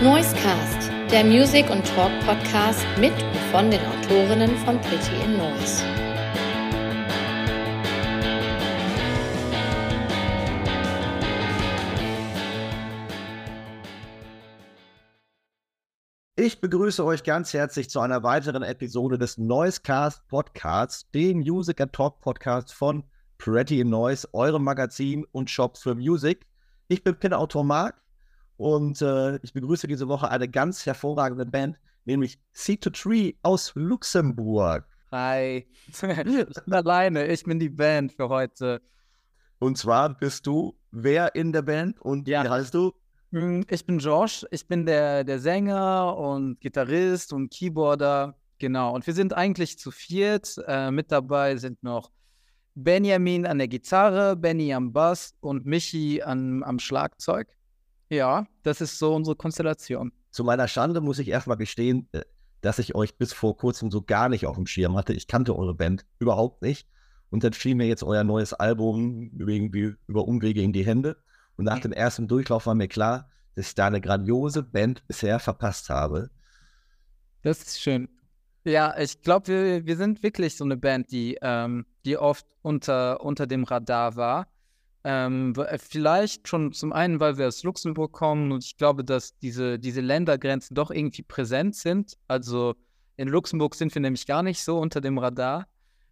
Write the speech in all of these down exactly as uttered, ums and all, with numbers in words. NoiseCast, der Music- und Talk-Podcast mit und von den Autorinnen von Pretty in Noise. Ich begrüße euch ganz herzlich zu einer weiteren Episode des NoiseCast-Podcasts, dem Music- und Talk-Podcast von Pretty in Noise, eurem Magazin und Shop für Music. Ich bin Pin-Autor Marc. Und äh, ich begrüße diese Woche eine ganz hervorragende Band, nämlich Seed To Tree aus Luxemburg. Hi, ich bin alleine, ich bin die Band für heute. Und zwar bist du wer in der Band und ja. Wie heißt du? Ich bin Georges, ich bin der, der Sänger und Gitarrist und Keyboarder, genau. Und wir sind eigentlich zu viert, äh, mit dabei sind noch Benjamin an der Gitarre, Benny am Bass und Michi an, am Schlagzeug. Ja, das ist so unsere Konstellation. Zu meiner Schande muss ich erstmal gestehen, dass ich euch bis vor kurzem so gar nicht auf dem Schirm hatte. Ich kannte eure Band überhaupt nicht. Und dann fiel mir jetzt euer neues Album irgendwie über Umwege in die Hände. Und nach dem ersten Durchlauf war mir klar, dass ich da eine grandiose Band bisher verpasst habe. Das ist schön. Ja, ich glaube, wir, wir sind wirklich so eine Band, die, ähm, die oft unter, unter dem Radar war. Ähm, vielleicht schon zum einen, weil wir aus Luxemburg kommen und ich glaube, dass diese, diese Ländergrenzen doch irgendwie präsent sind. Also in Luxemburg sind wir nämlich gar nicht so unter dem Radar.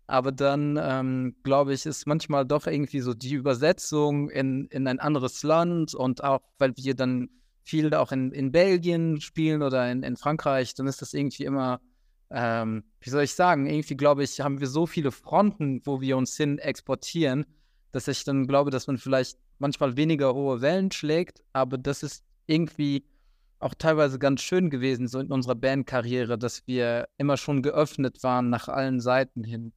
Aber dann, ähm, glaube ich, ist manchmal doch irgendwie so die Übersetzung in, in ein anderes Land und auch, weil wir dann viel auch in, in Belgien spielen oder in, in Frankreich, dann ist das irgendwie immer, ähm, wie soll ich sagen, irgendwie, glaube ich, haben wir so viele Fronten, wo wir uns hin exportieren, dass ich dann glaube, dass man vielleicht manchmal weniger hohe Wellen schlägt, aber das ist irgendwie auch teilweise ganz schön gewesen, so in unserer Bandkarriere, dass wir immer schon geöffnet waren nach allen Seiten hin.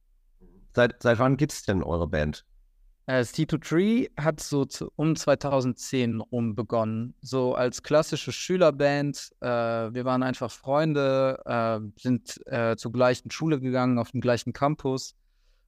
Seit, seit wann gibt es denn eure Band? Äh, Seed To Tree hat so zu, um zweitausendzehn rum begonnen, so als klassische Schülerband. Äh, wir waren einfach Freunde, äh, sind äh, zur gleichen Schule gegangen, auf dem gleichen Campus.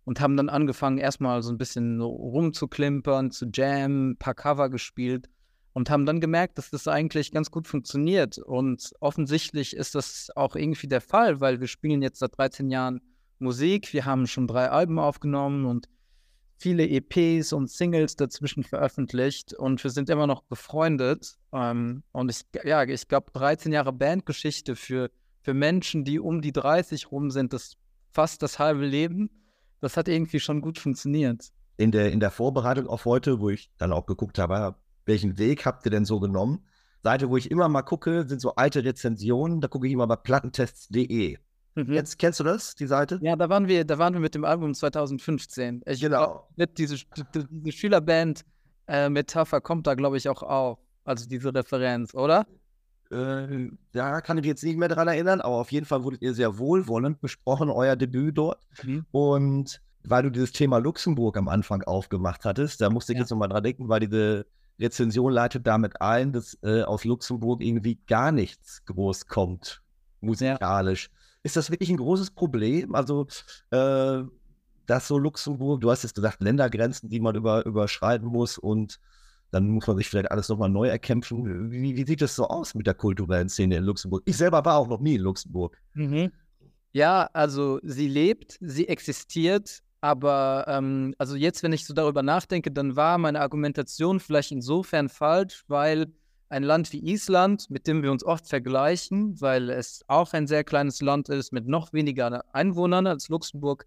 Und haben dann angefangen, erstmal so ein bisschen rumzuklimpern, zu jammen, ein paar Cover gespielt und haben dann gemerkt, dass das eigentlich ganz gut funktioniert. Und offensichtlich ist das auch irgendwie der Fall, weil wir spielen jetzt seit dreizehn Jahren Musik. Wir haben schon drei Alben aufgenommen und viele E Ps und Singles dazwischen veröffentlicht. Und wir sind immer noch befreundet. Und ich, ja, ich glaube, dreizehn Jahre Bandgeschichte für, für Menschen, die um die dreißig rum sind, das ist fast das halbe Leben. Das hat irgendwie schon gut funktioniert. In der, in der Vorbereitung auf heute, wo ich dann auch geguckt habe, welchen Weg habt ihr denn so genommen? Seite, wo ich immer mal gucke, sind so alte Rezensionen. Da gucke ich immer bei plattentests punkt de. Mhm. Jetzt kennst du das, die Seite? Ja, da waren wir, da waren wir mit dem Album zweitausendfünfzehn. Ich genau. Glaub, mit diese, diese Schülerband-Metapher äh, kommt da, glaube ich, auch auf. Also diese Referenz, oder? Äh, da kann ich jetzt nicht mehr dran erinnern, aber auf jeden Fall wurdet ihr sehr wohlwollend besprochen, euer Debüt dort. Mhm. Und weil du dieses Thema Luxemburg am Anfang aufgemacht hattest, da musste ich ja. jetzt nochmal dran denken, weil diese Rezension leitet damit ein, dass äh, aus Luxemburg irgendwie gar nichts groß kommt, musikalisch. Ja. Ist das wirklich ein großes Problem? Also, äh, dass so Luxemburg, du hast jetzt gesagt, Ländergrenzen, die man über, überschreiten muss und dann muss man sich vielleicht alles nochmal neu erkämpfen. Wie, wie sieht das so aus mit der kulturellen Szene in Luxemburg? Ich selber war auch noch nie in Luxemburg. Mhm. Ja, also sie lebt, sie existiert, aber ähm, also jetzt, wenn ich so darüber nachdenke, dann war meine Argumentation vielleicht insofern falsch, weil ein Land wie Island, mit dem wir uns oft vergleichen, weil es auch ein sehr kleines Land ist mit noch weniger Einwohnern als Luxemburg,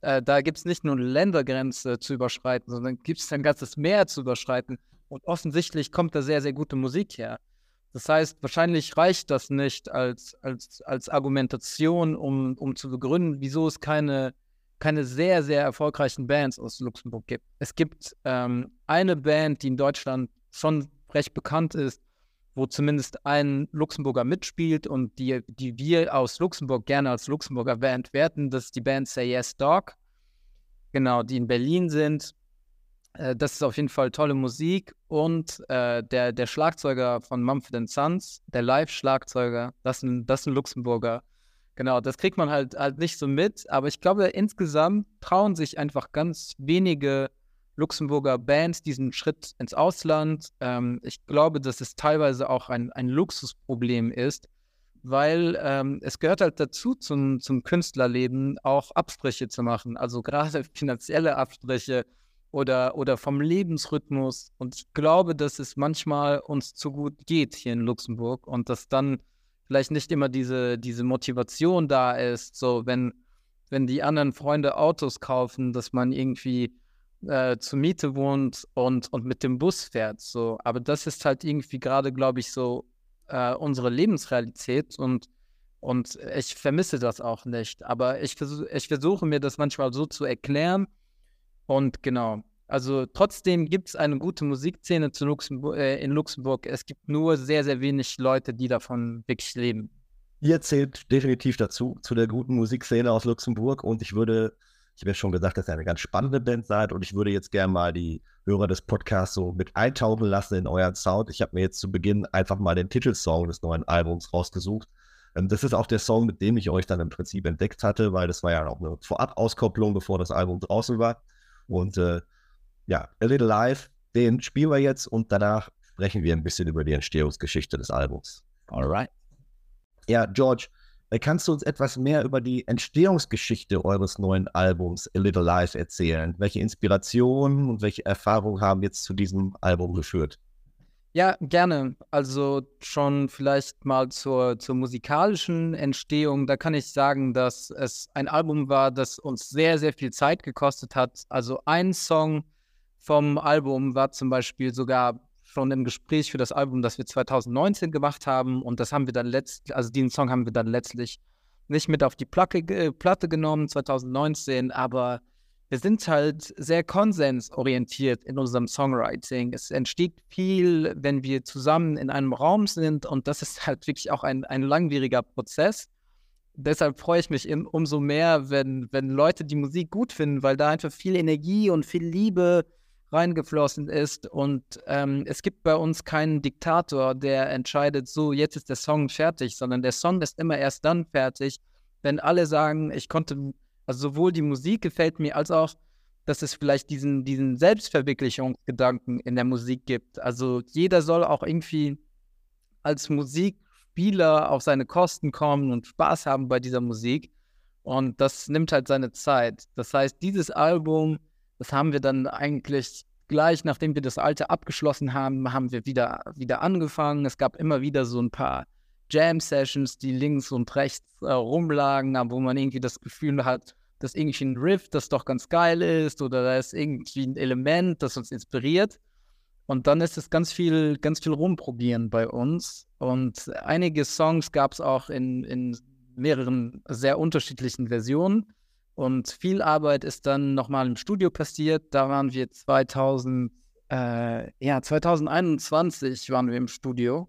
äh, da gibt es nicht nur eine Ländergrenze zu überschreiten, sondern gibt es ein ganzes Meer zu überschreiten. Und offensichtlich kommt da sehr, sehr gute Musik her. Das heißt, wahrscheinlich reicht das nicht als, als, als Argumentation, um, um zu begründen, wieso es keine, keine sehr, sehr erfolgreichen Bands aus Luxemburg gibt. Es gibt ähm, eine Band, die in Deutschland schon recht bekannt ist, wo zumindest ein Luxemburger mitspielt und die, die wir aus Luxemburg gerne als Luxemburger Band werten. Das ist die Band Say Yes Dog, genau, die in Berlin sind. Das ist auf jeden Fall tolle Musik und äh, der, der Schlagzeuger von Mumford and Sons, der Live-Schlagzeuger, das ist ein, das ist ein Luxemburger. Genau, das kriegt man halt, halt nicht so mit, aber ich glaube, insgesamt trauen sich einfach ganz wenige Luxemburger Bands diesen Schritt ins Ausland. Ähm, ich glaube, dass es teilweise auch ein, ein Luxusproblem ist, weil ähm, es gehört halt dazu, zum, zum Künstlerleben auch Abstriche zu machen, also gerade finanzielle Abstriche oder, oder vom Lebensrhythmus. Und ich glaube, dass es manchmal uns zu gut geht hier in Luxemburg und dass dann vielleicht nicht immer diese, diese Motivation da ist, so wenn, wenn die anderen Freunde Autos kaufen, dass man irgendwie Äh, zur Miete wohnt und, und mit dem Bus fährt. So. Aber das ist halt irgendwie gerade, glaube ich, so äh, unsere Lebensrealität und, und ich vermisse das auch nicht. Aber ich, versuch, ich versuche mir das manchmal so zu erklären und genau. Also trotzdem gibt es eine gute Musikszene zu Luxemburg, äh, in Luxemburg. Es gibt nur sehr, sehr wenig Leute, die davon wirklich leben. Ihr zählt definitiv dazu, zu der guten Musikszene aus Luxemburg und ich würde Ich habe ja schon gesagt, dass ihr eine ganz spannende Band seid und ich würde jetzt gerne mal die Hörer des Podcasts so mit eintauchen lassen in euren Sound. Ich habe mir jetzt zu Beginn einfach mal den Titelsong des neuen Albums rausgesucht. Das ist auch der Song, mit dem ich euch dann im Prinzip entdeckt hatte, weil das war ja auch eine Vorab-Auskopplung, bevor das Album draußen war. Und äh, ja, A Little Life, den spielen wir jetzt und danach sprechen wir ein bisschen über die Entstehungsgeschichte des Albums. Alright. Ja, George, kannst du uns etwas mehr über die Entstehungsgeschichte eures neuen Albums A Little Life erzählen? Welche Inspirationen und welche Erfahrungen haben jetzt zu diesem Album geführt? Ja, gerne. Also schon vielleicht mal zur, zur musikalischen Entstehung. Da kann ich sagen, dass es ein Album war, das uns sehr, sehr viel Zeit gekostet hat. Also ein Song vom Album war zum Beispiel sogar schon im Gespräch für das Album, das wir zwanzig neunzehn gemacht haben und das haben wir dann letztlich, also diesen Song haben wir dann letztlich nicht mit auf die Placke, äh, Platte genommen zwanzig neunzehn, aber wir sind halt sehr konsensorientiert in unserem Songwriting. Es entsteht viel, wenn wir zusammen in einem Raum sind und das ist halt wirklich auch ein, ein langwieriger Prozess. Deshalb freue ich mich im, umso mehr, wenn, wenn Leute die Musik gut finden, weil da einfach viel Energie und viel Liebe reingeflossen ist und ähm, es gibt bei uns keinen Diktator, der entscheidet, so jetzt ist der Song fertig, sondern der Song ist immer erst dann fertig, wenn alle sagen, ich konnte, also sowohl die Musik gefällt mir, als auch, dass es vielleicht diesen, diesen Selbstverwirklichungsgedanken in der Musik gibt. Also jeder soll auch irgendwie als Musikspieler auf seine Kosten kommen und Spaß haben bei dieser Musik und das nimmt halt seine Zeit. Das heißt, dieses Album, das haben wir dann eigentlich gleich, nachdem wir das alte abgeschlossen haben, haben wir wieder, wieder angefangen. Es gab immer wieder so ein paar Jam-Sessions, die links und rechts äh, rumlagen, wo man irgendwie das Gefühl hat, dass irgendwie ein Riff, das doch ganz geil ist oder da ist irgendwie ein Element, das uns inspiriert. Und dann ist es ganz viel, ganz viel rumprobieren bei uns. Und einige Songs gab es auch in, in mehreren sehr unterschiedlichen Versionen. Und viel Arbeit ist dann nochmal im Studio passiert. Da waren wir zweitausend, äh, ja, zwanzig einundzwanzig waren wir im Studio.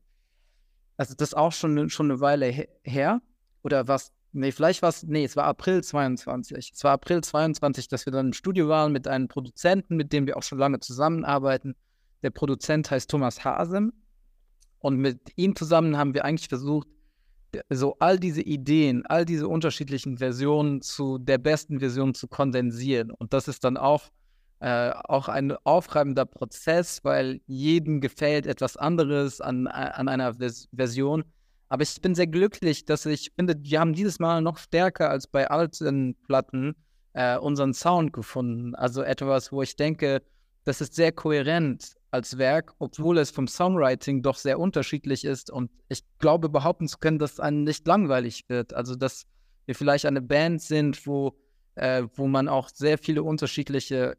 Also das ist auch schon, schon eine Weile he- her. Oder was? Nee, vielleicht war es, nee, es war April zweiundzwanzig. Es war April zweiundzwanzig, dass wir dann im Studio waren mit einem Produzenten, mit dem wir auch schon lange zusammenarbeiten. Der Produzent heißt Thomas Hasem. Und mit ihm zusammen haben wir eigentlich versucht, so all diese Ideen, all diese unterschiedlichen Versionen zu der besten Version zu kondensieren. Und das ist dann auch, äh, auch ein aufreibender Prozess, weil jedem gefällt etwas anderes an, an einer Vers- Version. Aber ich bin sehr glücklich, dass ich finde, wir haben dieses Mal noch stärker als bei alten Platten äh, unseren Sound gefunden. Also etwas, wo ich denke, das ist sehr kohärent als Werk, obwohl es vom Songwriting doch sehr unterschiedlich ist und ich glaube behaupten zu können, dass es einem nicht langweilig wird. Also dass wir vielleicht eine Band sind, wo, äh, wo man auch sehr viele unterschiedliche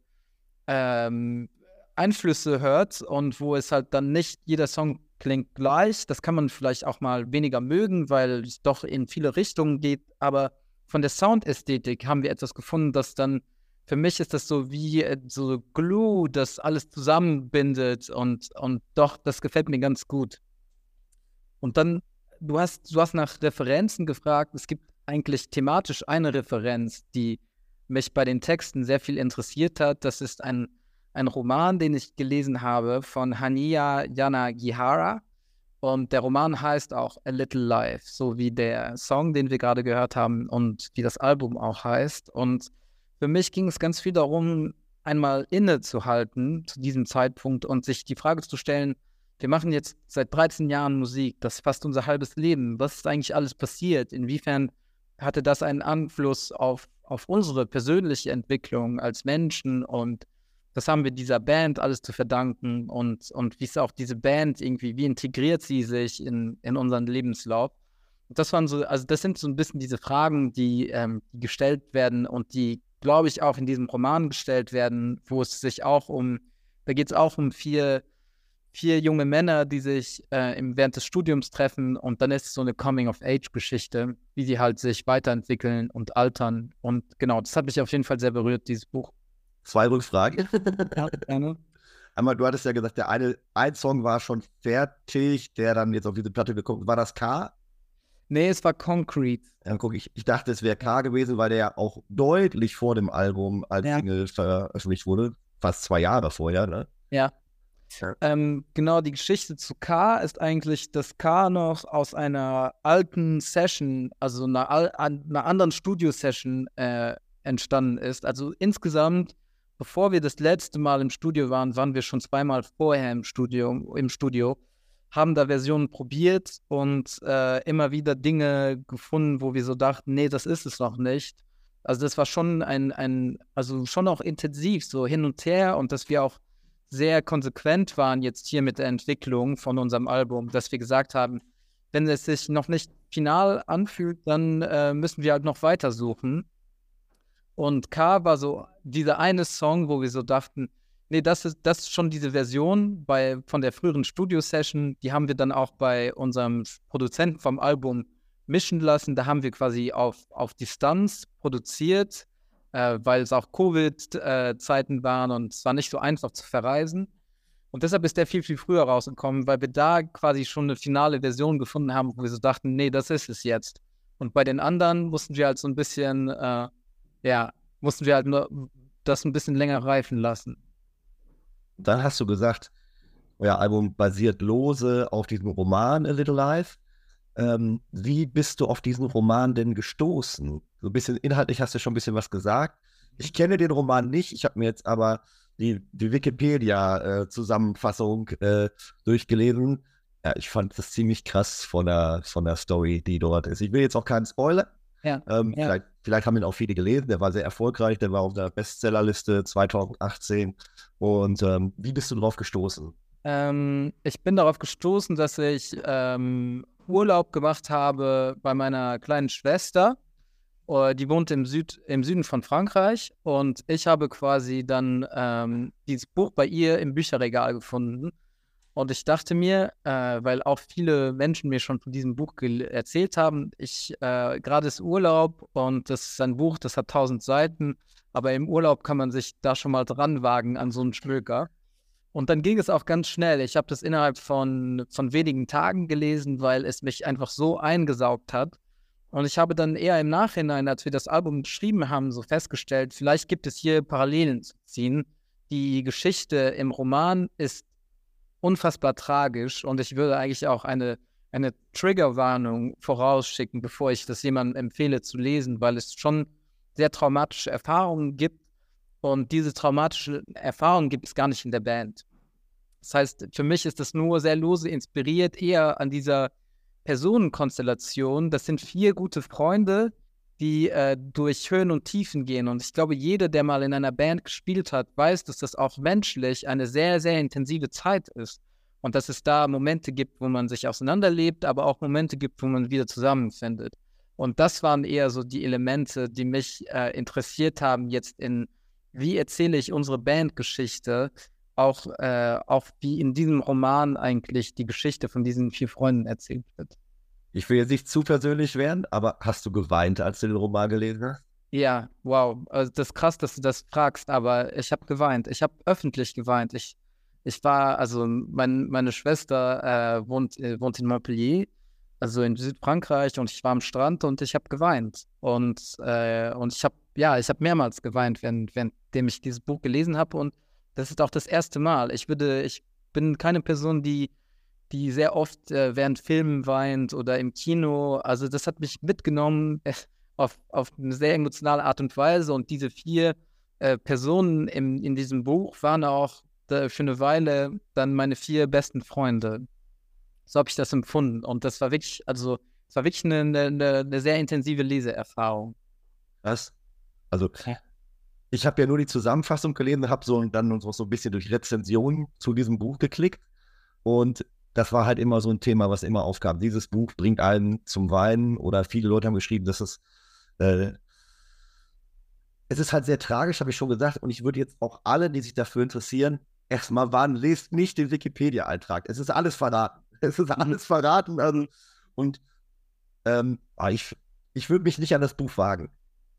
ähm, Einflüsse hört und wo es halt dann nicht jeder Song klingt gleich. Das kann man vielleicht auch mal weniger mögen, weil es doch in viele Richtungen geht. Aber von der Soundästhetik haben wir etwas gefunden, das dann für mich ist das so wie so Glue, das alles zusammenbindet und, und doch, das gefällt mir ganz gut. Und dann, du hast, du hast nach Referenzen gefragt. Es gibt eigentlich thematisch eine Referenz, die mich bei den Texten sehr viel interessiert hat. Das ist ein, ein Roman, den ich gelesen habe von Hanya Yanagihara. Und der Roman heißt auch A Little Life, so wie der Song, den wir gerade gehört haben und wie das Album auch heißt. Und für mich ging es ganz viel darum, einmal innezuhalten zu diesem Zeitpunkt und sich die Frage zu stellen, wir machen jetzt seit dreizehn Jahren Musik, das ist fast unser halbes Leben, was ist eigentlich alles passiert, inwiefern hatte das einen Einfluss auf, auf unsere persönliche Entwicklung als Menschen und das haben wir dieser Band alles zu verdanken und, und wie ist auch diese Band irgendwie, wie integriert sie sich in, in unseren Lebenslauf? Und das waren so, also das sind so ein bisschen diese Fragen, die, ähm, die gestellt werden und die, glaube ich, auch in diesem Roman gestellt werden, wo es sich auch um, da geht es auch um vier, vier junge Männer, die sich äh, während des Studiums treffen und dann ist es so eine Coming-of-Age-Geschichte, wie sie halt sich weiterentwickeln und altern und genau, das hat mich auf jeden Fall sehr berührt, dieses Buch. Zwei Rückfragen. Ja, gerne. Einmal, du hattest ja gesagt, der eine, ein Song war schon fertig, der dann jetzt auf diese Platte gekommen ist. War das K? Nee, es war Concrete. Ja, guck, ich, ich dachte, es wäre K gewesen, weil der ja auch deutlich vor dem Album als ja. Single veröffentlicht wurde. Fast zwei Jahre vorher, ne? Ja. Sure. Ähm, genau, die Geschichte zu K ist eigentlich, dass K noch aus einer alten Session, also einer, einer anderen Studio-Session äh, entstanden ist. Also insgesamt, bevor wir das letzte Mal im Studio waren, waren wir schon zweimal vorher im Studio, im Studio haben da Versionen probiert und äh, immer wieder Dinge gefunden, wo wir so dachten, nee, das ist es noch nicht. Also das war schon ein, ein, also schon auch intensiv, so hin und her und dass wir auch sehr konsequent waren jetzt hier mit der Entwicklung von unserem Album, dass wir gesagt haben, wenn es sich noch nicht final anfühlt, dann äh, müssen wir halt noch weitersuchen. Und K war so dieser eine Song, wo wir so dachten, nee, das ist, das ist schon diese Version bei, von der früheren Studio-Session, die haben wir dann auch bei unserem Produzenten vom Album mischen lassen. Da haben wir quasi auf, auf Distanz produziert, äh, weil es auch Covid-Zeiten waren und es war nicht so einfach zu verreisen. Und deshalb ist der viel, viel früher rausgekommen, weil wir da quasi schon eine finale Version gefunden haben, wo wir so dachten, nee, das ist es jetzt. Und bei den anderen mussten wir halt so ein bisschen, äh, ja, mussten wir halt nur das ein bisschen länger reifen lassen. Dann hast du gesagt, euer Album basiert lose auf diesem Roman A Little Life. Ähm, wie bist du auf diesen Roman denn gestoßen? So ein bisschen inhaltlich hast du schon ein bisschen was gesagt. Ich kenne den Roman nicht, ich habe mir jetzt aber die, die Wikipedia-Zusammenfassung äh, durchgelesen. Ja, ich fand das ziemlich krass von der, von der Story, die dort ist. Ich will jetzt auch keinen Spoiler. Ja, ähm, ja. Vielleicht, vielleicht haben ihn auch viele gelesen, der war sehr erfolgreich, der war auf der Bestsellerliste zweitausendachtzehn und ähm, wie bist du darauf gestoßen? Ähm, ich bin darauf gestoßen, dass ich ähm, Urlaub gemacht habe bei meiner kleinen Schwester, die wohnt im, Süd, im Süden von Frankreich und ich habe quasi dann ähm, dieses Buch bei ihr im Bücherregal gefunden. Und ich dachte mir, äh, weil auch viele Menschen mir schon von diesem Buch ge- erzählt haben, ich äh, gerade ist Urlaub und das ist ein Buch, das hat tausend Seiten, aber im Urlaub kann man sich da schon mal dran wagen an so einen Schmöker. Und dann ging es auch ganz schnell. Ich habe das innerhalb von, von wenigen Tagen gelesen, weil es mich einfach so eingesaugt hat. Und ich habe dann eher im Nachhinein, als wir das Album geschrieben haben, so festgestellt, vielleicht gibt es hier Parallelen zu ziehen. Die Geschichte im Roman ist unfassbar tragisch und ich würde eigentlich auch eine, eine Triggerwarnung vorausschicken, bevor ich das jemandem empfehle zu lesen, weil es schon sehr traumatische Erfahrungen gibt und diese traumatische Erfahrung gibt es gar nicht in der Band. Das heißt, für mich ist das nur sehr lose inspiriert, eher an dieser Personenkonstellation. Das sind vier gute Freunde, die äh, durch Höhen und Tiefen gehen. Und ich glaube, jeder, der mal in einer Band gespielt hat, weiß, dass das auch menschlich eine sehr, sehr intensive Zeit ist. Und dass es da Momente gibt, wo man sich auseinanderlebt, aber auch Momente gibt, wo man wieder zusammenfindet. Und das waren eher so die Elemente, die mich äh, interessiert haben jetzt in, wie erzähle ich unsere Bandgeschichte, auch, äh, auch wie in diesem Roman eigentlich die Geschichte von diesen vier Freunden erzählt wird. Ich will jetzt nicht zu persönlich werden, aber hast du geweint, als du den Roman gelesen hast? Ja, wow. Also das ist krass, dass du das fragst, aber ich habe geweint. Ich habe öffentlich geweint. Ich, ich war, also mein, meine Schwester äh, wohnt, äh, wohnt in Montpellier, also in Südfrankreich, und ich war am Strand und ich habe geweint. Und, äh, und ich habe, ja, ich habe mehrmals geweint, während, währenddem ich dieses Buch gelesen habe. Und das ist auch das erste Mal. Ich würde, ich bin keine Person, die die sehr oft äh, während Filmen weint oder im Kino. Also das hat mich mitgenommen äh, auf, auf eine sehr emotionale Art und Weise. Und diese vier äh, Personen im, in diesem Buch waren auch da, für eine Weile dann meine vier besten Freunde. So habe ich das empfunden. Und das war wirklich, also es war wirklich eine, eine, eine sehr intensive Leseerfahrung. Was? Also ja. Ich habe ja nur die Zusammenfassung gelesen, habe so dann uns auch so ein bisschen durch Rezensionen zu diesem Buch geklickt. Und das war halt immer so ein Thema, was immer aufkam. Dieses Buch bringt einen zum Weinen, oder viele Leute haben geschrieben, dass es äh, es ist halt sehr tragisch, habe ich schon gesagt. Und ich würde jetzt auch alle, die sich dafür interessieren, erstmal warnen, lest nicht den Wikipedia-Eintrag. Es ist alles verraten. Es ist alles verraten. Also, und ähm, ich, ich würde mich nicht an das Buch wagen.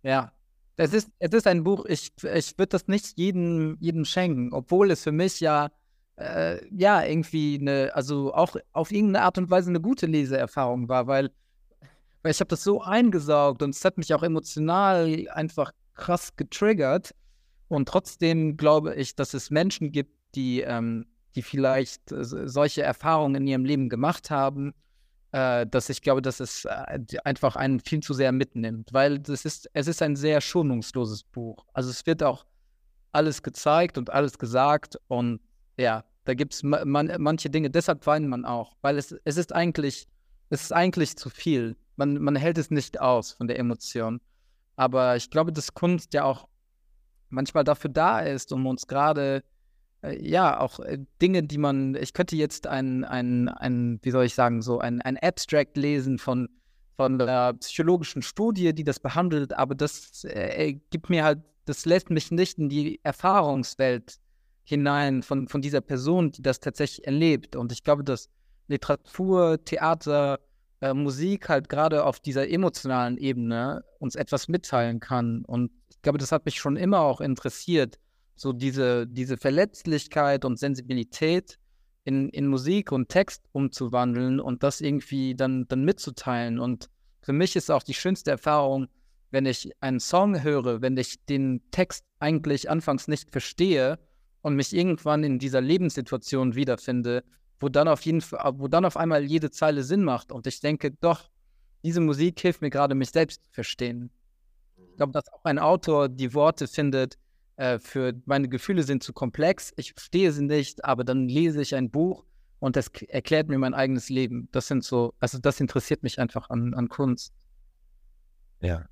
Ja, es ist, es ist ein Buch, ich, ich würde das nicht jedem, jedem schenken, obwohl es für mich ja, äh, ja irgendwie eine, also auch auf irgendeine Art und Weise eine gute Leseerfahrung war, weil, weil ich habe das so eingesaugt und es hat mich auch emotional einfach krass getriggert. Und trotzdem glaube ich, dass es Menschen gibt, die, ähm, die vielleicht solche Erfahrungen in ihrem Leben gemacht haben, dass ich glaube, dass es einfach einen viel zu sehr mitnimmt, weil das ist, es ist ein sehr schonungsloses Buch. Also es wird auch alles gezeigt und alles gesagt und ja, da gibt es man, manche Dinge, deshalb weint man auch, weil es, es ist eigentlich, es ist eigentlich zu viel. Man, man hält es nicht aus von der Emotion. Aber ich glaube, dass Kunst ja auch manchmal dafür da ist, um uns gerade ja, auch Dinge, die man, ich könnte jetzt ein, ein, ein wie soll ich sagen, so ein, ein Abstract lesen von, von einer psychologischen Studie, die das behandelt, aber das äh, gibt mir halt, das lässt mich nicht in die Erfahrungswelt hinein von, von dieser Person, die das tatsächlich erlebt. Und ich glaube, dass Literatur, Theater, äh, Musik halt gerade auf dieser emotionalen Ebene uns etwas mitteilen kann. Und ich glaube, das hat mich schon immer auch interessiert, so diese, diese Verletzlichkeit und Sensibilität in, in Musik und Text umzuwandeln und das irgendwie dann, dann mitzuteilen. Und für mich ist auch die schönste Erfahrung, wenn ich einen Song höre, wenn ich den Text eigentlich anfangs nicht verstehe und mich irgendwann in dieser Lebenssituation wiederfinde, wo dann auf jeden Fall, wo dann auf einmal jede Zeile Sinn macht. Und ich denke, doch, diese Musik hilft mir gerade, mich selbst zu verstehen. Ich glaube, dass auch ein Autor die Worte findet, für meine Gefühle sind zu komplex, ich verstehe sie nicht, aber dann lese ich ein Buch und das erklärt mir mein eigenes Leben. Das sind so, also das interessiert mich einfach an, an Kunst. Ja.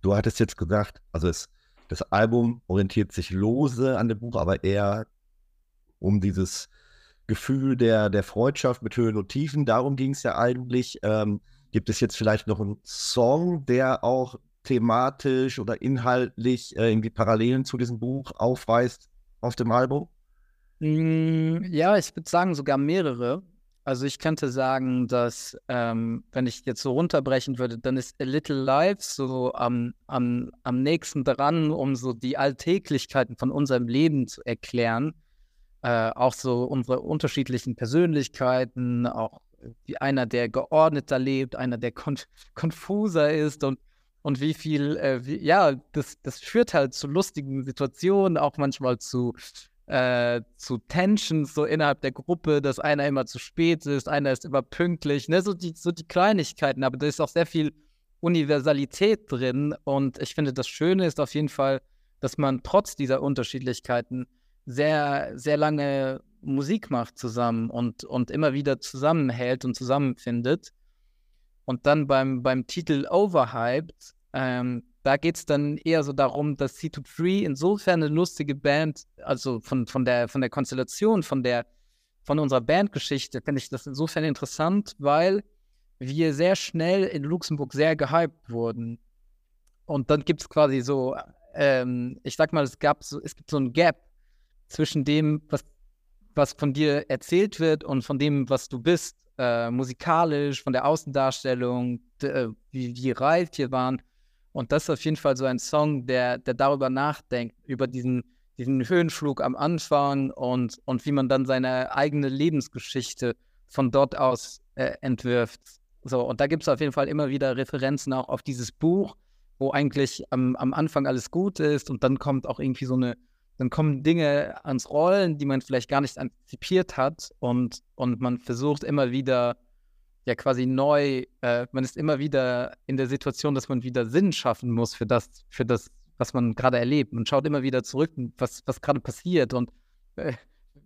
Du hattest jetzt gesagt, also es, das Album orientiert sich lose an dem Buch, aber eher um dieses Gefühl der, der Freundschaft mit Höhen und Tiefen. Darum ging es ja eigentlich. Ähm, gibt es jetzt vielleicht noch einen Song, der auch thematisch oder inhaltlich äh, irgendwie Parallelen zu diesem Buch aufweist auf dem Album? Mm, ja, ich würde sagen sogar mehrere. Also ich könnte sagen, dass ähm, wenn ich jetzt so runterbrechen würde, dann ist A Little Life so am, am, am nächsten dran, um so die Alltäglichkeiten von unserem Leben zu erklären. Äh, auch so unsere unterschiedlichen Persönlichkeiten, auch wie einer, der geordneter lebt, einer, der kon- konfuser ist und Und wie viel, äh, wie, ja, das, das führt halt zu lustigen Situationen, auch manchmal zu, äh, zu Tensions so innerhalb der Gruppe, dass einer immer zu spät ist, einer ist immer pünktlich, ne, so die, so die Kleinigkeiten, aber da ist auch sehr viel Universalität drin und ich finde, das Schöne ist auf jeden Fall, dass man trotz dieser Unterschiedlichkeiten sehr, sehr lange Musik macht zusammen und, und immer wieder zusammenhält und zusammenfindet. Und dann beim, beim Titel Overhyped, ähm, da geht es dann eher so darum, dass Seed To Tree insofern eine lustige Band, also von, von, der, von der Konstellation, von, der, von unserer Bandgeschichte, finde ich das insofern interessant, weil wir sehr schnell in Luxemburg sehr gehypt wurden. Und dann gibt es quasi so, ähm, ich sag mal, es gab so, es gibt so ein Gap zwischen dem, was, was von dir erzählt wird und von dem, was du bist. Äh, musikalisch, von der Außendarstellung, d- wie, wie reif wir waren. Und das ist auf jeden Fall so ein Song, der, der darüber nachdenkt, über diesen, diesen Höhenflug am Anfang und, und wie man dann seine eigene Lebensgeschichte von dort aus äh, entwirft. So, und da gibt es auf jeden Fall immer wieder Referenzen auch auf dieses Buch, wo eigentlich am, am Anfang alles gut ist und dann kommt auch irgendwie so eine dann kommen Dinge ans Rollen, die man vielleicht gar nicht antizipiert hat und, und man versucht immer wieder, ja quasi neu, äh, man ist immer wieder in der Situation, dass man wieder Sinn schaffen muss für das, für das, was man gerade erlebt. Man schaut immer wieder zurück, was, was gerade passiert und äh,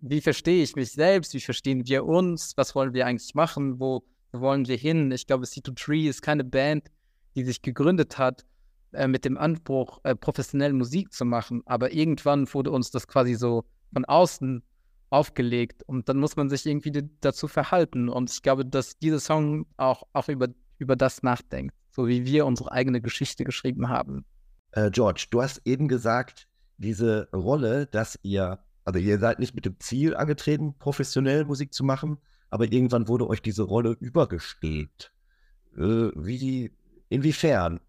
wie verstehe ich mich selbst, wie verstehen wir uns, was wollen wir eigentlich machen, wo wollen wir hin? Ich glaube, Seed To Tree ist keine Band, die sich gegründet hat äh, mit dem Anspruch, äh, professionell Musik zu machen, aber irgendwann wurde uns das quasi so von außen aufgelegt und dann muss man sich irgendwie dazu verhalten und ich glaube, dass dieser Song auch, auch über, über das nachdenkt, so wie wir unsere eigene Geschichte geschrieben haben. Äh, George, du hast eben gesagt, diese Rolle, dass ihr, also ihr seid nicht mit dem Ziel angetreten, professionell Musik zu machen, aber irgendwann wurde euch diese Rolle übergestülpt. Äh, wie, inwiefern?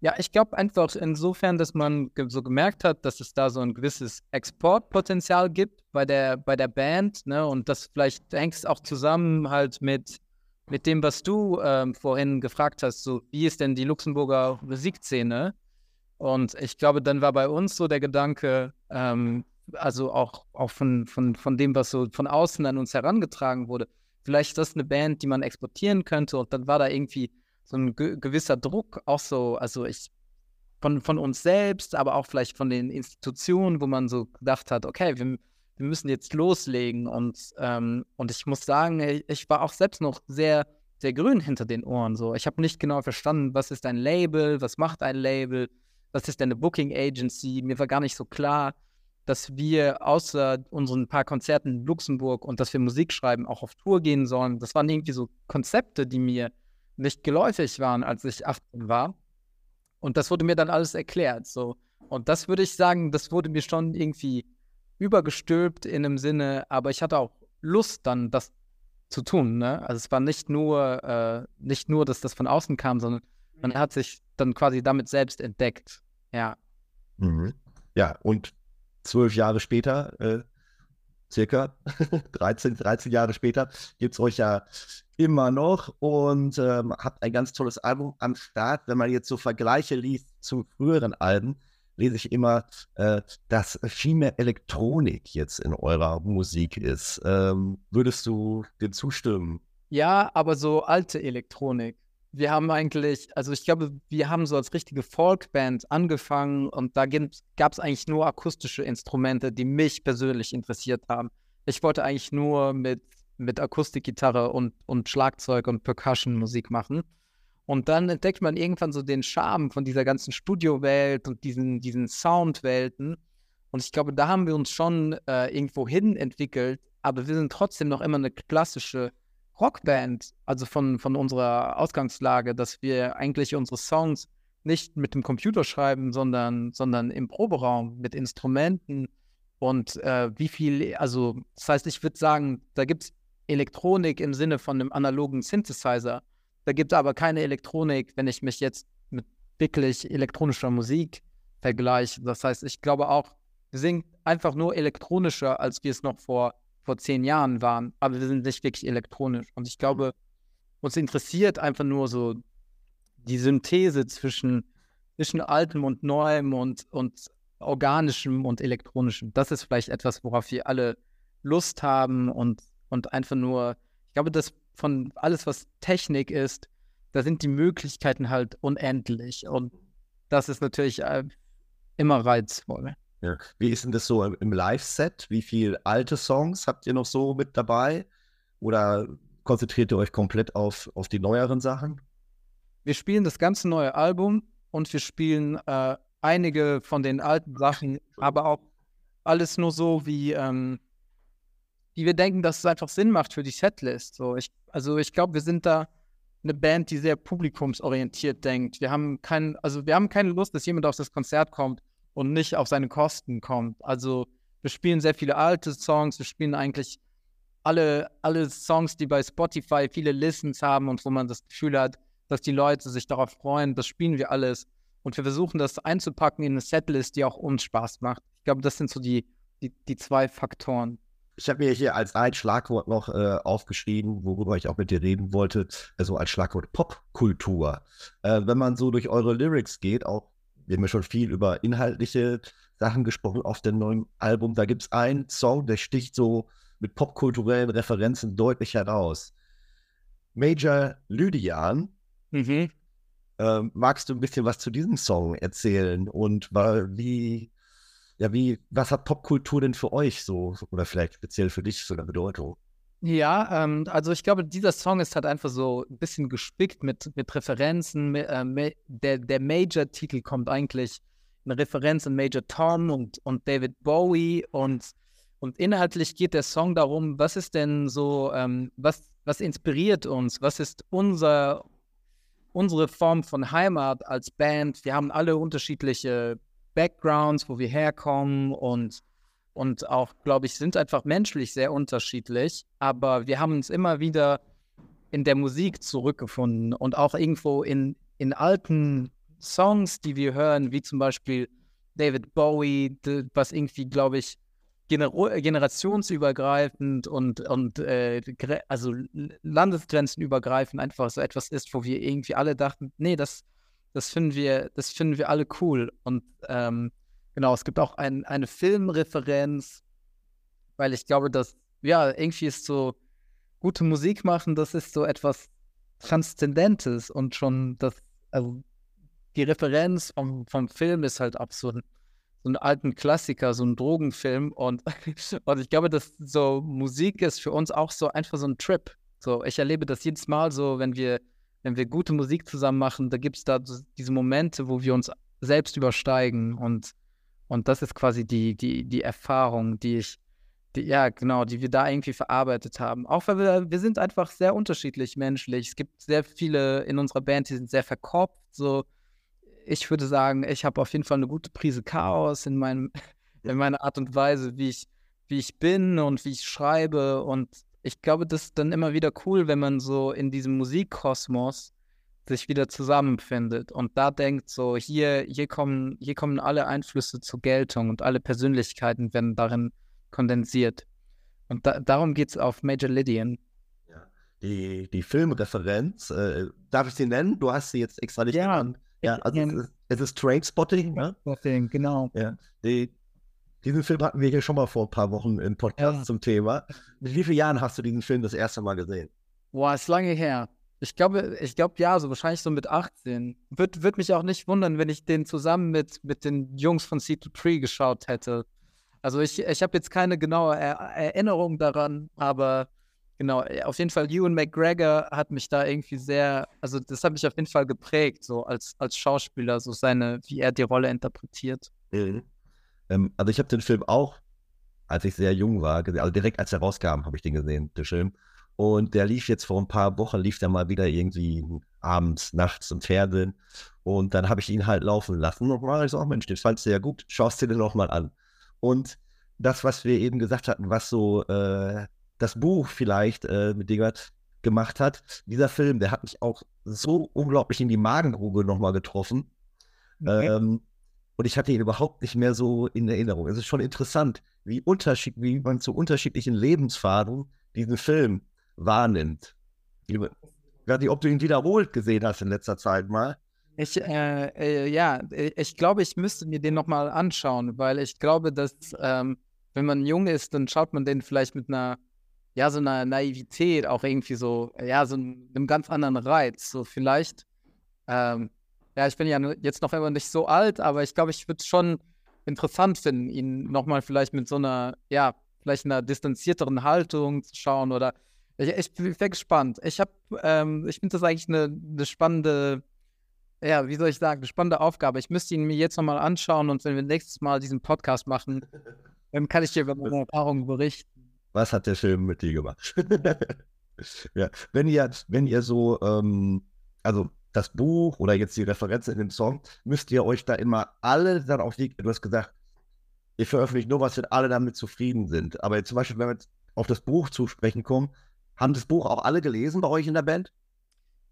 Ja, ich glaube einfach insofern, dass man ge- so gemerkt hat, dass es da so ein gewisses Exportpotenzial gibt bei der, bei der Band, ne? Und das vielleicht hängt es auch zusammen halt mit, mit dem, was du ähm, vorhin gefragt hast, so wie ist denn die Luxemburger Musikszene? Und ich glaube, dann war bei uns so der Gedanke, ähm, also auch, auch von, von, von dem, was so von außen an uns herangetragen wurde, vielleicht ist das eine Band, die man exportieren könnte und dann war da irgendwie so ein ge- gewisser Druck, auch so, also ich, von, von uns selbst, aber auch vielleicht von den Institutionen, wo man so gedacht hat, okay, wir, wir müssen jetzt loslegen und, ähm, und ich muss sagen, ich war auch selbst noch sehr, sehr grün hinter den Ohren, so. Ich habe nicht genau verstanden, was ist ein Label, was macht ein Label, was ist denn eine Booking Agency, mir war gar nicht so klar, dass wir außer unseren paar Konzerten in Luxemburg und dass wir Musik schreiben, auch auf Tour gehen sollen. Das waren irgendwie so Konzepte, die mir nicht geläufig waren, als ich achtzehn war. Und das wurde mir dann alles erklärt. So. Und das würde ich sagen, das wurde mir schon irgendwie übergestülpt in einem Sinne, aber ich hatte auch Lust dann, das zu tun. Ne? Also es war nicht nur, äh, nicht nur, dass das von außen kam, sondern man hat sich dann quasi damit selbst entdeckt. Ja. Mhm. Ja, und zwölf Jahre später, äh, circa dreizehn, dreizehn Jahre später, gibt es euch ja immer noch und ähm, habt ein ganz tolles Album am Start. Wenn man jetzt so Vergleiche liest zu früheren Alben, lese ich immer, äh, dass viel mehr Elektronik jetzt in eurer Musik ist. Ähm, würdest du dem zustimmen? Ja, aber so alte Elektronik. Wir haben eigentlich, also ich glaube, wir haben so als richtige Folkband angefangen und da gab es eigentlich nur akustische Instrumente, die mich persönlich interessiert haben. Ich wollte eigentlich nur mit, mit Akustikgitarre und, und Schlagzeug und Percussion Musik machen. Und dann entdeckt man irgendwann so den Charme von dieser ganzen Studiowelt und diesen, diesen Soundwelten. Und ich glaube, da haben wir uns schon äh, irgendwo hin entwickelt, aber wir sind trotzdem noch immer eine klassische Rockband, also von, von unserer Ausgangslage, dass wir eigentlich unsere Songs nicht mit dem Computer schreiben, sondern, sondern im Proberaum mit Instrumenten und äh, wie viel, also das heißt, ich würde sagen, da gibt es Elektronik im Sinne von einem analogen Synthesizer, da gibt es aber keine Elektronik, wenn ich mich jetzt mit wirklich elektronischer Musik vergleiche, das heißt, ich glaube auch, wir sind einfach nur elektronischer, als wir es noch vor vor zehn Jahren waren, aber wir sind nicht wirklich elektronisch. Und ich glaube, uns interessiert einfach nur so die Synthese zwischen, zwischen Altem und Neuem und, und Organischem und Elektronischem. Das ist vielleicht etwas, worauf wir alle Lust haben und, und einfach nur, ich glaube, dass von alles, was Technik ist, da sind die Möglichkeiten halt unendlich. Und das ist natürlich äh, immer reizvoll. Ja. Wie ist denn das so im Live-Set? Wie viele alte Songs habt ihr noch so mit dabei? Oder konzentriert ihr euch komplett auf, auf die neueren Sachen? Wir spielen das ganze neue Album und wir spielen äh, einige von den alten Sachen, aber auch alles nur so, wie, ähm, wie wir denken, dass es einfach Sinn macht für die Setlist. So, ich, also ich glaube, wir sind da eine Band, die sehr publikumsorientiert denkt. Wir haben kein, also wir haben keine Lust, dass jemand auf das Konzert kommt und nicht auf seine Kosten kommt. Also wir spielen sehr viele alte Songs, wir spielen eigentlich alle, alle Songs, die bei Spotify viele Listens haben und wo man das Gefühl hat, dass die Leute sich darauf freuen, das spielen wir alles. Und wir versuchen das einzupacken in eine Setlist, die auch uns Spaß macht. Ich glaube, das sind so die, die, die zwei Faktoren. Ich habe mir hier als ein Schlagwort noch äh, aufgeschrieben, worüber ich auch mit dir reden wollte, also als Schlagwort Popkultur. Äh, wenn man so durch eure Lyrics geht, auch wir haben ja schon viel über inhaltliche Sachen gesprochen auf dem neuen Album. Da gibt es einen Song, der sticht so mit popkulturellen Referenzen deutlich heraus. Major Lydian, mhm. Ähm, magst du ein bisschen was zu diesem Song erzählen? Und wie, ja, wie, was hat Popkultur denn für euch so, oder vielleicht speziell für dich, so eine Bedeutung? Ja, ähm, also ich glaube, dieser Song ist halt einfach so ein bisschen gespickt mit, mit Referenzen. Mit, äh, der, der Major-Titel kommt eigentlich eine Referenz an Major Tom und, und David Bowie. Und, und inhaltlich geht der Song darum, was ist denn so, ähm, was, was inspiriert uns? Was ist unser, unsere Form von Heimat als Band? Wir haben alle unterschiedliche Backgrounds, wo wir herkommen und Und auch, glaube ich, sind einfach menschlich sehr unterschiedlich. Aber wir haben uns immer wieder in der Musik zurückgefunden und auch irgendwo in, in alten Songs, die wir hören, wie zum Beispiel David Bowie, was irgendwie, glaube ich, gener- generationsübergreifend und, und äh, gre- also landesgrenzenübergreifend einfach so etwas ist, wo wir irgendwie alle dachten, nee, das, das finden wir, das finden wir alle cool. Und ähm, Genau, es gibt auch ein, eine Filmreferenz, weil ich glaube, dass, ja, irgendwie ist so, gute Musik machen, das ist so etwas Transzendentes und schon das, also die Referenz vom, vom Film ist halt ab so, ein, so einen alten Klassiker, so einen Drogenfilm und, und ich glaube, dass so Musik ist für uns auch so einfach so ein Trip. So, ich erlebe das jedes Mal so, wenn wir, wenn wir gute Musik zusammen machen, da gibt es da diese Momente, wo wir uns selbst übersteigen und Und das ist quasi die, die, die Erfahrung, die ich, die, ja genau, die wir da irgendwie verarbeitet haben. Auch weil wir, wir sind einfach sehr unterschiedlich menschlich. Es gibt sehr viele in unserer Band, die sind sehr verkopft. So, ich würde sagen, ich habe auf jeden Fall eine gute Prise Chaos in meinem, in meiner Art und Weise, wie ich, wie ich bin und wie ich schreibe. Und ich glaube, das ist dann immer wieder cool, wenn man so in diesem Musikkosmos sich wieder zusammenfindet und da denkt so, hier, hier kommen, hier kommen alle Einflüsse zur Geltung und alle Persönlichkeiten werden darin kondensiert. Und da, darum geht's auf Major Lydian. Ja. Die, die Filmreferenz, äh, darf ich sie nennen? Du hast sie jetzt extra nicht ja. genannt. Ja, also es ist, es ist Trainspotting, ne? Trainspotting, genau. Ja. Die, diesen Film hatten wir hier schon mal vor ein paar Wochen im Podcast ja. zum Thema. Mit wie vielen Jahren hast du diesen Film das erste Mal gesehen? Boah, ist lange her. Ich glaube, ich glaube, ja, so wahrscheinlich so mit achtzehn. Würde würd mich auch nicht wundern, wenn ich den zusammen mit, mit den Jungs von Seed To Tree geschaut hätte. Also ich, ich habe jetzt keine genaue er- Erinnerung daran, aber genau, auf jeden Fall Ewan McGregor hat mich da irgendwie sehr, also das hat mich auf jeden Fall geprägt, so als, als Schauspieler, so seine, wie er die Rolle interpretiert. Mhm. Ähm, also ich habe den Film auch, als ich sehr jung war, gesehen, also direkt als er rauskam, habe ich den gesehen, der Film. Und der lief jetzt vor ein paar Wochen, lief der mal wieder irgendwie abends, nachts im Fernsehen. Und dann habe ich ihn halt laufen lassen. Und war ich so, oh Mensch, den fandst du ja gut, schaust dir den auch mal an. Und das, was wir eben gesagt hatten, was so äh, das Buch vielleicht äh, mit Dingert gemacht hat, dieser Film, der hat mich auch so unglaublich in die Magengrube nochmal getroffen. Okay. Ähm, und ich hatte ihn überhaupt nicht mehr so in Erinnerung. Es ist schon interessant, wie, unterschied- wie man zu unterschiedlichen Lebenspfaden diesen Film wahrnimmt. Ich weiß nicht, ob du ihn wiederholt gesehen hast in letzter Zeit mal. Ich, äh, äh, ja, ich glaube, ich müsste mir den nochmal anschauen, weil ich glaube, dass, ähm, wenn man jung ist, dann schaut man den vielleicht mit einer, ja, so einer Naivität auch irgendwie so, ja, so einem ganz anderen Reiz, so vielleicht. Ähm, ja, ich bin ja jetzt noch immer nicht so alt, aber ich glaube, ich würde es schon interessant finden, ihn nochmal vielleicht mit so einer, ja, vielleicht einer distanzierteren Haltung zu schauen oder Ich, ich bin sehr gespannt. Ich habe, ähm, ich finde das eigentlich eine, eine spannende, ja, wie soll ich sagen, eine spannende Aufgabe. Ich müsste ihn mir jetzt nochmal anschauen und wenn wir nächstes Mal diesen Podcast machen, dann kann ich dir über meine Erfahrungen berichten. Was hat der Film mit dir gemacht? ja, wenn ihr, wenn ihr so, ähm, also das Buch oder jetzt die Referenzen in dem Song, müsst ihr euch da immer alle dann auch, die, du hast gesagt, ihr veröffentlicht nur was, wenn alle damit zufrieden sind. Aber jetzt zum Beispiel, wenn wir jetzt auf das Buch zu sprechen kommen, haben das Buch auch alle gelesen bei euch in der Band?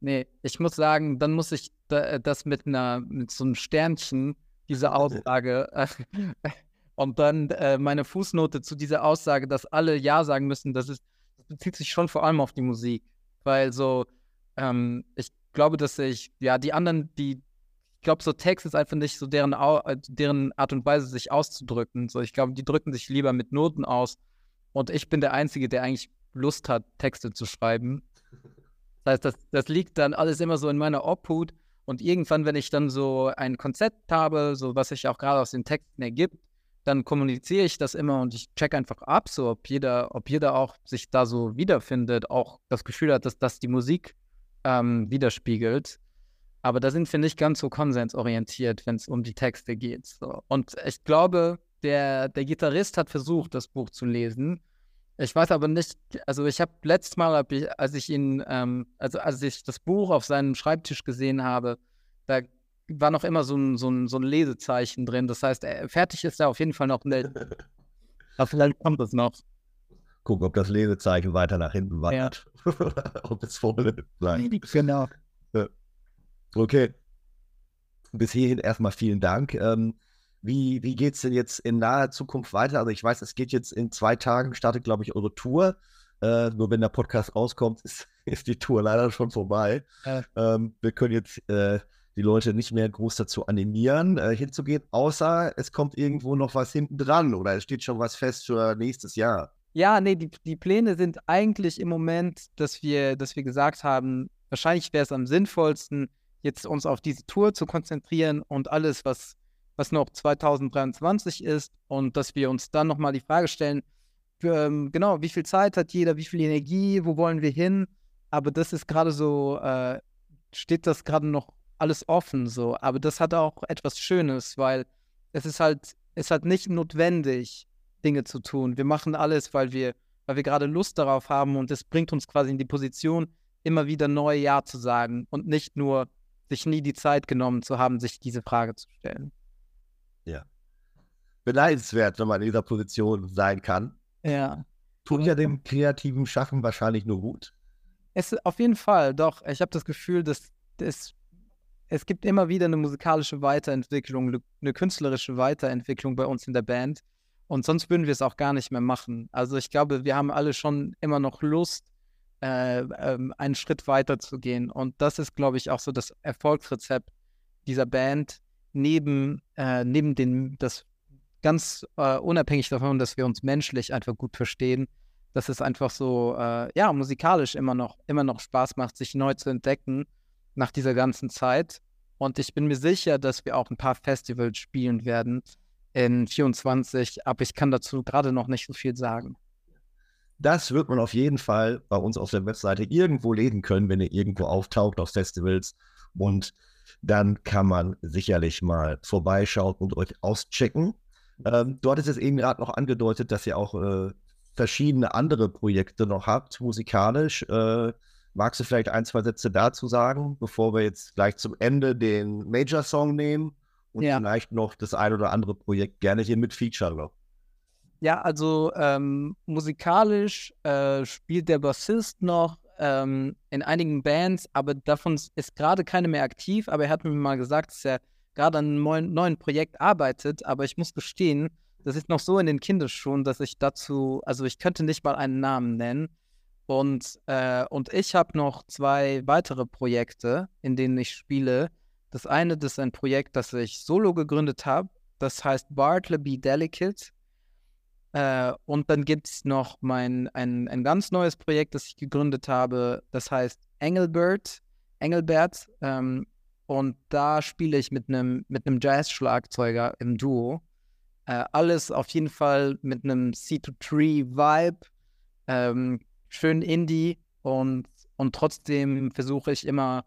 Nee, ich muss sagen, dann muss ich da, das mit einer, mit so einem Sternchen, diese Aussage, äh, und dann äh, meine Fußnote zu dieser Aussage, dass alle Ja sagen müssen, das ist, das bezieht sich schon vor allem auf die Musik. Weil so, ähm, ich glaube, dass ich, ja, die anderen, die, ich glaube, so Text ist einfach nicht so deren, deren Art und Weise, sich auszudrücken. So, ich glaube, die drücken sich lieber mit Noten aus. Und ich bin der Einzige, der eigentlich Lust hat, Texte zu schreiben. Das heißt, das, das liegt dann alles immer so in meiner Obhut Und irgendwann, wenn ich dann so ein Konzept habe, so was sich auch gerade aus den Texten ergibt, dann kommuniziere ich das immer und ich check einfach ab, so ob jeder, ob jeder auch sich da so wiederfindet, auch das Gefühl hat, dass das die Musik ähm, widerspiegelt. Aber da sind wir nicht ganz so konsensorientiert, wenn es um die Texte geht. So. Und ich glaube, der, der Gitarrist hat versucht, das Buch zu lesen. Ich weiß aber nicht, also ich habe letztes Mal, hab ich, als ich ihn, ähm, also als ich das Buch auf seinem Schreibtisch gesehen habe, da war noch immer so ein, so ein, so ein Lesezeichen drin. Das heißt, er, fertig ist er auf jeden Fall noch nicht. Aber vielleicht kommt es noch. Gucken, ob das Lesezeichen weiter nach hinten wandert. Ja. Ob es vorne bleibt. Genau. Okay. Bis hierhin erstmal vielen Dank. Ähm, Wie, wie geht es denn jetzt in naher Zukunft weiter? Also ich weiß, es geht jetzt in zwei Tagen, startet, glaube ich, eure Tour. Äh, nur wenn der Podcast rauskommt, ist, ist die Tour leider schon vorbei. Äh. Ähm, wir können jetzt äh, die Leute nicht mehr groß dazu animieren, äh, hinzugehen, außer es kommt irgendwo noch was hinten dran oder es steht schon was fest für nächstes Jahr. Ja, nee, die, die Pläne sind eigentlich im Moment, dass wir, dass wir gesagt haben, wahrscheinlich wäre es am sinnvollsten, jetzt uns auf diese Tour zu konzentrieren und alles, was was noch zwanzig dreiundzwanzig ist, und dass wir uns dann nochmal die Frage stellen, ähm, genau, wie viel Zeit hat jeder, wie viel Energie, wo wollen wir hin? Aber das ist gerade so, äh, steht das gerade noch alles offen so. Aber das hat auch etwas Schönes, weil es ist halt, es ist halt nicht notwendig, Dinge zu tun. Wir machen alles, weil wir, weil wir gerade Lust darauf haben, und das bringt uns quasi in die Position, immer wieder neu Ja zu sagen und nicht nur sich nie die Zeit genommen zu haben, sich diese Frage zu stellen. Ja. Beneidenswert, wenn man in dieser Position sein kann. Ja. Tut ja dem kreativen Schaffen wahrscheinlich nur gut. Es auf jeden Fall, doch. Ich habe das Gefühl, dass es, es gibt immer wieder eine musikalische Weiterentwicklung, eine künstlerische Weiterentwicklung bei uns in der Band. Und sonst würden wir es auch gar nicht mehr machen. Also ich glaube, wir haben alle schon immer noch Lust, äh, ähm, einen Schritt weiter zu gehen. Und das ist, glaube ich, auch so das Erfolgsrezept dieser Band. Neben, äh, neben dem, das ganz äh, unabhängig davon, dass wir uns menschlich einfach gut verstehen, dass es einfach so, äh, ja, musikalisch immer noch, immer noch Spaß macht, sich neu zu entdecken nach dieser ganzen Zeit. Und ich bin mir sicher, dass wir auch ein paar Festivals spielen werden in vierundzwanzig, aber ich kann dazu gerade noch nicht so viel sagen. Das wird man auf jeden Fall bei uns auf der Webseite irgendwo lesen können, wenn ihr irgendwo auftaucht auf Festivals, und dann kann man sicherlich mal vorbeischauen und euch auschecken. Ähm, du hattest jetzt eben gerade noch angedeutet, dass ihr auch äh, verschiedene andere Projekte noch habt, musikalisch. Äh, magst du vielleicht ein, zwei Sätze dazu sagen, bevor wir jetzt gleich zum Ende den Major-Song nehmen und ja, vielleicht noch das ein oder andere Projekt gerne hier mit featuren? Ja, also ähm, musikalisch äh, spielt der Bassist noch in einigen Bands, aber davon ist gerade keine mehr aktiv, aber er hat mir mal gesagt, dass er gerade an einem neuen Projekt arbeitet, aber ich muss gestehen, das ist noch so in den Kinderschuhen, dass ich dazu, also ich könnte nicht mal einen Namen nennen, und, äh, und ich habe noch zwei weitere Projekte, in denen ich spiele. Das eine, das ist ein Projekt, das ich solo gegründet habe, das heißt Bartleby Delicate. Äh, und dann gibt es noch mein, ein, ein ganz neues Projekt, das ich gegründet habe, das heißt Engelbert, Engelbert, ähm, und da spiele ich mit einem mit einem Jazz-Schlagzeuger im Duo. Äh, alles auf jeden Fall mit einem Seed To Tree Vibe, ähm, schön Indie, und, und trotzdem versuche ich immer,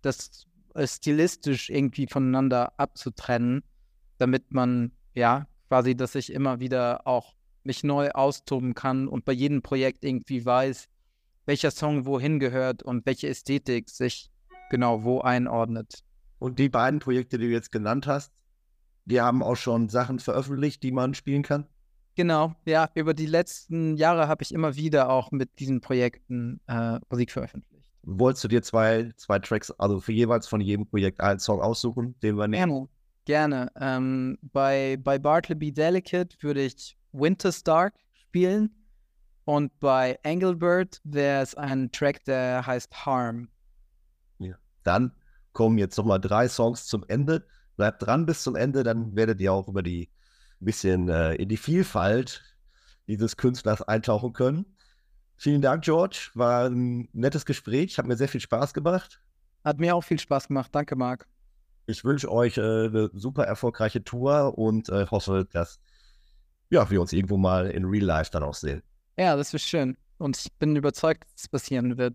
das äh, stilistisch irgendwie voneinander abzutrennen, damit man, ja, quasi, dass ich immer wieder auch mich neu austoben kann und bei jedem Projekt irgendwie weiß, welcher Song wohin gehört und welche Ästhetik sich genau wo einordnet. Und die beiden Projekte, die du jetzt genannt hast, die haben auch schon Sachen veröffentlicht, die man spielen kann? Genau, ja. Über die letzten Jahre habe ich immer wieder auch mit diesen Projekten äh, Musik veröffentlicht. Wolltest du dir zwei, zwei Tracks, also für jeweils von jedem Projekt einen Song aussuchen, den wir nehmen? Genau. Gerne. Ähm, bei, bei Bartleby Delicate würde ich Winter's Dark spielen, und bei Engelbert wäre es ein Track, der heißt Harm. Ja. Dann kommen jetzt nochmal drei Songs zum Ende. Bleibt dran bis zum Ende, dann werdet ihr auch über die bisschen äh, in die Vielfalt dieses Künstlers eintauchen können. Vielen Dank, George. War ein nettes Gespräch. Hat mir sehr viel Spaß gemacht. Hat mir auch viel Spaß gemacht. Danke, Marc. Ich wünsche euch äh, eine super erfolgreiche Tour und äh, hoffe, dass ja, wir uns irgendwo mal in Real Life dann auch sehen. Ja, das wird schön. Und ich bin überzeugt, dass es passieren wird.